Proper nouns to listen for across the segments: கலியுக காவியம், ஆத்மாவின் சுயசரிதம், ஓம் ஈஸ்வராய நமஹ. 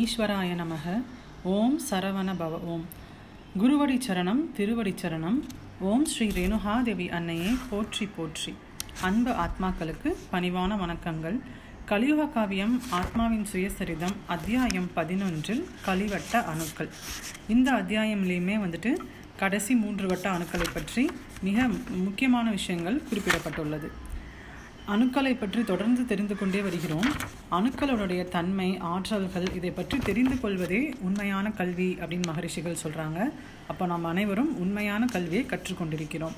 ஈஸ்வராய நமஹ. ஓம் சரவண பவ ஓம். குருவடி சரணம், திருவடி சரணம். ஓம் ஸ்ரீ ரேணுகாதேவி அன்னையே போற்றி போற்றி. அன்பு ஆத்மாக்களுக்கு பணிவான வணக்கங்கள். கலியுக காவியம் ஆத்மாவின் சுயசரிதம் அத்தியாயம் 11 கலிவட்ட அணுக்கள். இந்த அத்தியாயம்லேயுமே கடைசி 3 வட்ட அணுக்களை பற்றி மிக முக்கியமான விஷயங்கள் குறிப்பிடப்பட்டுள்ளது. அணுக்களை பற்றி தொடர்ந்து தெரிந்து கொண்டே வருகிறோம். அணுக்களுடைய தன்மை, ஆற்றல்கள், இதை பற்றி தெரிந்து கொள்வதே உண்மையான கல்வி அப்படின்னு மகரிஷிகள் சொல்கிறாங்க. அப்போ நாம் அனைவரும் உண்மையான கல்வியை கற்றுக்கொண்டிருக்கிறோம்.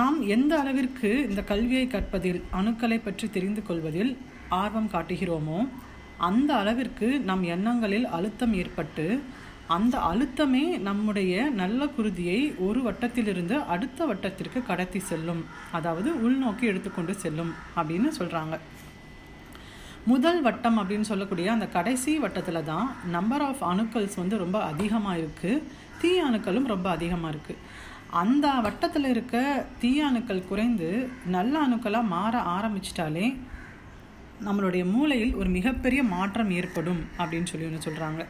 நாம் எந்த அளவிற்கு இந்த கல்வியை கற்பதில், அணுக்களை பற்றி தெரிந்து கொள்வதில் ஆர்வம் காட்டுகிறோமோ அந்த அளவிற்கு நம் எண்ணங்களில் அழுத்தம் ஏற்பட்டு அந்த அழுத்தமே நம்முடைய நல்ல குருதியை ஒரு வட்டத்திலிருந்து அடுத்த வட்டத்திற்கு கடத்தி செல்லும், அதாவது உள்நோக்கி எடுத்துக்கொண்டு செல்லும் அப்படின்னு சொல்கிறாங்க. முதல் வட்டம் அப்படின்னு சொல்லக்கூடிய அந்த கடைசி வட்டத்தில் தான் நம்பர் ஆஃப் அணுக்கள்ஸ் ரொம்ப அதிகமாக இருக்குது. தீய அணுக்களும் ரொம்ப அதிகமாக இருக்குது. அந்த வட்டத்தில் இருக்க தீய அணுக்கள் குறைந்து நல்ல அணுக்களாக மாற ஆரம்பிச்சிட்டாலே நம்மளுடைய மூளையில் ஒரு மிகப்பெரிய மாற்றம் ஏற்படும் அப்படின்னு ஒன்று சொல்கிறாங்க.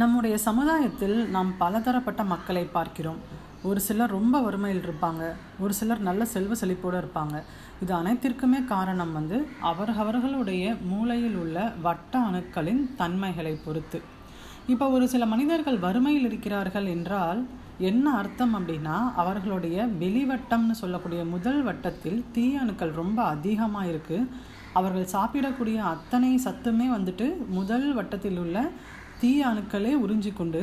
நம்முடைய சமுதாயத்தில் நாம் பலதரப்பட்ட மக்களை பார்க்கிறோம். ஒரு சிலர் ரொம்ப வறுமையில் இருப்பாங்க, ஒரு சிலர் நல்ல செல்வ செழிப்போடு இருப்பாங்க. இது அனைத்திற்குமே காரணம் அவர்களுடைய மூளையில் உள்ள வட்ட அணுக்களின் தன்மைகளை பொறுத்து. இப்போ ஒரு சில மனிதர்கள் வறுமையில் இருக்கிறார்கள் என்றால் என்ன அர்த்தம் அப்படின்னா, அவர்களுடைய வெளிவட்டம்னு சொல்லக்கூடிய முதல் வட்டத்தில் தீய அணுக்கள் ரொம்ப அதிகமாக இருக்குது. அவர்கள் சாப்பிடக்கூடிய அத்தனை சத்துமே முதல் வட்டத்தில் உள்ள தீய அணுக்களே உறிஞ்சி கொண்டு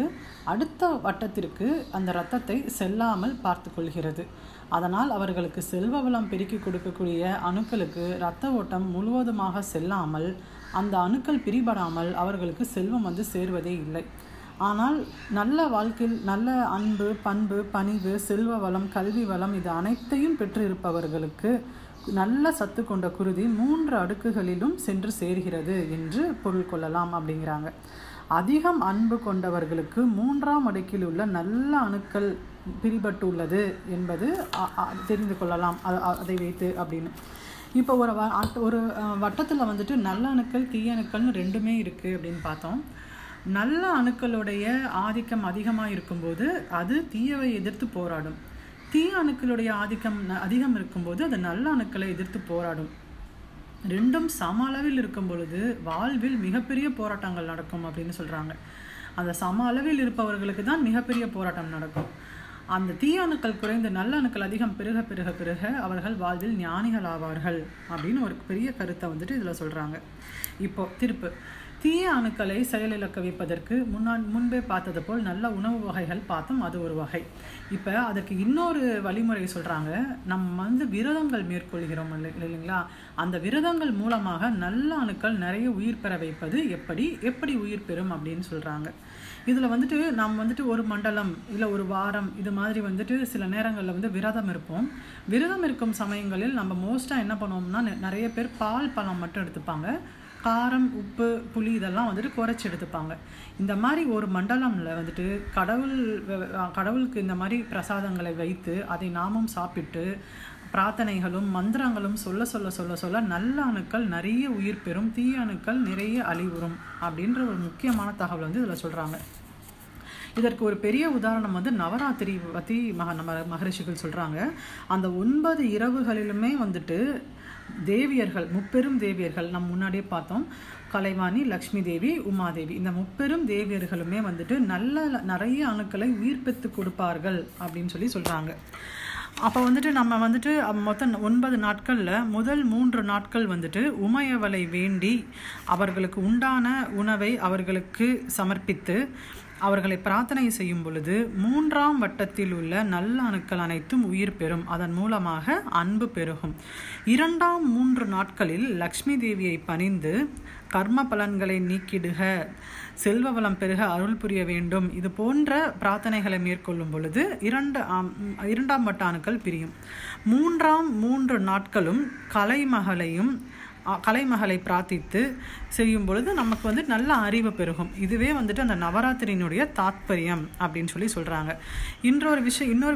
அடுத்த வட்டத்திற்கு அந்த இரத்தத்தை செல்லாமல் பார்த்து கொள்கிறது. அதனால் அவர்களுக்கு செல்வ வளம் பெருக்கி கொடுக்கக்கூடிய அணுக்களுக்கு இரத்த ஓட்டம் முழுவதுமாக செல்லாமல், அந்த அணுக்கள் பிரிபடாமல் அவர்களுக்கு செல்வம் சேருவதே இல்லை. ஆனால் நல்ல வாழ்க்கையில் நல்ல அன்பு, பண்பு, பணிவு, செல்வ வளம், கல்வி வளம் இது அனைத்தையும் பெற்றிருப்பவர்களுக்கு நல்ல சத்து கொண்ட குருதி 3 அடுக்குகளிலும் சென்று சேர்கிறது என்று பொருள் கொள்ளலாம் அப்படிங்கிறாங்க. அதிகம் அன்பு கொண்டவர்களுக்கு 3ஆம் அடுக்கில் உள்ள நல்ல அணுக்கள் பிரிபட்டுள்ளது என்பது தெரிந்து கொள்ளலாம் அதை வைத்து அப்படின்னு. இப்போ ஒரு வட்டத்தில் நல்ல அணுக்கள், தீய அணுக்கள்னு ரெண்டுமே இருக்குது அப்படின்னு பார்த்தோம். நல்ல அணுக்களுடைய ஆதிக்கம் அதிகமாக இருக்கும்போது அது தீயவை எதிர்த்து போராடும். தீய அணுக்களுடைய ஆதிக்கம் அதிகம் இருக்கும்போது அது நல்ல அணுக்களை எதிர்த்து போராடும். ரெண்டும் சம அளவில் இருக்கும் பொழுது வாழ்வில் மிகப்பெரிய போராட்டங்கள் நடக்கும் அப்படின்னு சொல்கிறாங்க. அந்த சம அளவில் இருப்பவர்களுக்கு தான் மிகப்பெரிய போராட்டம் நடக்கும். அந்த தீய அணுக்கள் குறைந்து நல்ல அணுக்கள் அதிகம் பெருக பெருக பெருக அவர்கள் வாழ்வில் ஞானிகள் ஆவார்கள் அப்படின்னு ஒரு பெரிய கருத்தை இதில் சொல்கிறாங்க. இப்போ திருப்பு தீய அணுக்களை செயலிழக்க வைப்பதற்கு முன்பே பார்த்தது போல் நல்ல உணவு வகைகள் பார்த்தோம், அது ஒரு வகை. இப்போ அதுக்கு இன்னொரு வழிமுறை சொல்கிறாங்க. நம்ம விரதங்கள் மேற்கொள்கிறோம் இல்லைங்களா, அந்த விரதங்கள் மூலமாக நல்ல அணுக்கள் நிறைய உயிர் பெற வைப்பது எப்படி எப்படி உயிர் பெறும் அப்படின்னு சொல்கிறாங்க. இதில் நாம் ஒரு மண்டலம் இல்லை ஒரு வாரம் இது மாதிரி சில நேரங்களில் விரதம் இருப்போம். விரதம் இருக்கும் சமயங்களில் நம்ம மோஸ்ட்டாக என்ன பண்ணுவோம்னா, நிறைய பேர் பால் பழம் மட்டும் எடுத்துப்பாங்க, காரம், உப்பு, புளி இதெல்லாம் குறைச்சி எடுத்துப்பாங்க. இந்த மாதிரி ஒரு மண்டலமில் கடவுளுக்கு இந்த மாதிரி பிரசாதங்களை வைத்து அதை நாமும் சாப்பிட்டு பிரார்த்தனைகளும் மந்திரங்களும் சொல்ல சொல்ல சொல்ல சொல்ல நல்ல அணுக்கள் நிறைய உயிர் பெறும், தீய அணுக்கள் நிறைய அழிவுறும் அப்படின்ற ஒரு முக்கியமான தகவல் இதில் சொல்கிறாங்க. இதற்கு ஒரு பெரிய உதாரணம் நவராத்திரி பற்றி மகரிஷிகள் சொல்கிறாங்க. அந்த 9 இரவுகளிலுமே தேவியர்கள், முப்பெரும் தேவியர்கள், நம்ம முன்னாடியே பார்த்தோம், கலைவாணி, லக்ஷ்மி தேவி, உமாதேவி, இந்த முப்பெரும் தேவியர்களுமே நல்ல நிறைய அணுக்களை உயிர்ப்பித்து கொடுப்பார்கள் அப்படின்னு சொல்கிறாங்க. அப்போ நம்ம மொத்தம் 9 நாட்களில் முதல் 3 நாட்கள் உமையவளை வேண்டி அவர்களுக்கு உண்டான உணவை அவர்களுக்கு சமர்ப்பித்து அவர்களை பிரார்த்தனை செய்யும் பொழுது 3ஆம் வட்டத்தில் உள்ள நல்ல அணுக்கள் அனைத்தும் உயிர் பெறும், அதன் மூலமாக அன்பு பெருகும். 2ஆம் 3 நாட்களில் லக்ஷ்மி தேவியை பணிந்து கர்ம பலன்களை நீக்கிடுக, செல்வ வளம் பெருக அருள் புரிய வேண்டும், இது போன்ற பிரார்த்தனைகளை மேற்கொள்ளும் பொழுது இரண்டாம் வட்ட அணுக்கள் பிரியும். 3ஆம் 3 நாட்களும் கலைமகளையும் கலைமகளை பிரார்த்தித்து செய்யும் பொழுது நமக்கு வந்து நல்ல அறிவு பெருகும். இதுவே வந்துட்டு அந்த நவராத்திரியினுடைய தாத்பரியம் அப்படின்னு சொல்லி சொல்கிறாங்க. இன்னொரு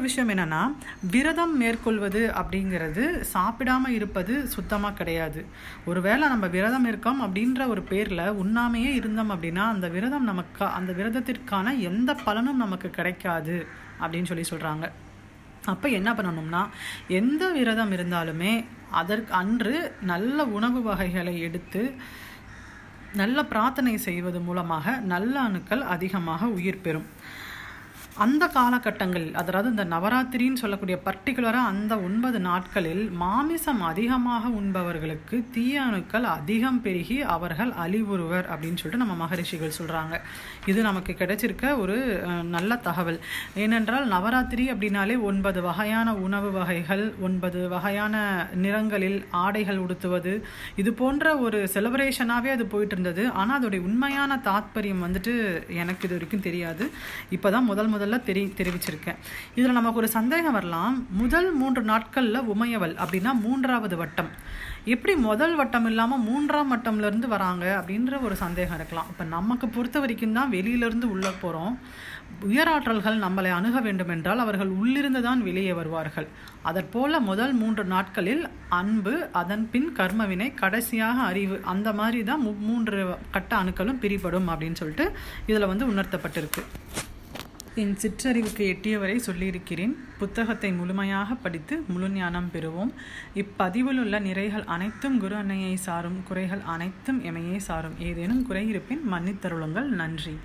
விஷயம் என்னென்னா, விரதம் மேற்கொள்வது அப்படிங்கிறது சாப்பிடாமல் இருப்பது சுத்தமாக கிடையாது. ஒருவேளை நம்ம விரதம் இருக்கோம் அப்படின்ற ஒரு பேரில் உண்ணாமையே இருந்தோம் அப்படின்னா அந்த விரதம் நமக்கு, அந்த விரதத்திற்கான எந்த பலனும் நமக்கு கிடைக்காது அப்படின்னு சொல்லி சொல்கிறாங்க. அப்போ என்ன பண்ணணும்னா, எந்த விரதம் இருந்தாலுமே அதற்கு அன்று நல்ல உணவு வகைகளை எடுத்து நல்ல பிரார்த்தனை செய்வது மூலமாக நல்ல அணுக்கள் அதிகமாக உயிர் பெறும். அந்த காலகட்டங்கள், அதாவது இந்த நவராத்திரின்னு சொல்லக்கூடிய பர்டிகுலராக அந்த 9 நாட்களில் மாமிசம் அதிகமாக உண்பவர்களுக்கு தீய அணுக்கள் அதிகம் பெருகி அவர்கள் அழிவுறுவர் அப்படின்னு சொல்லிட்டு நம்ம மகரிஷிகள் சொல்கிறாங்க. இது நமக்கு கிடைச்சிருக்க ஒரு நல்ல தகவல். ஏனென்றால் நவராத்திரி அப்படின்னாலே 9 வகையான உணவு வகைகள், 9 வகையான நிறங்களில் ஆடைகள் உடுத்துவது, இது போன்ற ஒரு செலிப்ரேஷனாகவே அது போயிட்டு இருந்தது. ஆனால் அதோடைய உண்மையான தாத்பரியம் வந்துட்டு எனக்கு இது வரைக்கும் தெரியாது, இப்போ தான் முதல் தெரிவிச்சிருக்கேன். இதுல நமக்கு ஒரு சந்தேகம் வரலாம். முதல் 3 நாட்கள்ல உமையவள் அப்படின்னா 3வது வட்டம், எப்படி முதல் வட்டம் இல்லாமல் 3ஆம் வட்டம்ல இருந்து வராங்க அப்படின்ற ஒரு சந்தேகம் இருக்கலாம். இப்ப நமக்கு பொறுத்த வரைக்கும் தான் வெளியிலிருந்து உள்ள போறோம். உயராற்றல்கள் நம்மளை அணுக வேண்டும் என்றால் அவர்கள் உள்ளிருந்து தான் வெளியே வருவார்கள். அதற்போல முதல் 3 நாட்களில் அன்பு, அதன் பின் கர்மவினை, கடைசியாக அறிவு, அந்த மாதிரி தான் 3 கட்ட அணுக்களும் பிரிபடும் அப்படின்னு சொல்லிட்டு இதுல வந்து உணர்த்தப்பட்டிருக்கு. என் சிற்றறிவுக்கு எட்டியவரை சொல்லியிருக்கிறேன். புத்தகத்தை முழுமையாக படித்து முழு ஞானம் பெறுவோம். இப்பதிவில் உள்ள நிறைகள் அனைத்தும் குரு அன்னையை சாரும், குறைகள் அனைத்தும் எமையே சாரும். ஏதேனும் குறை இருப்பின் மன்னித்தருளுங்கள். நன்றி.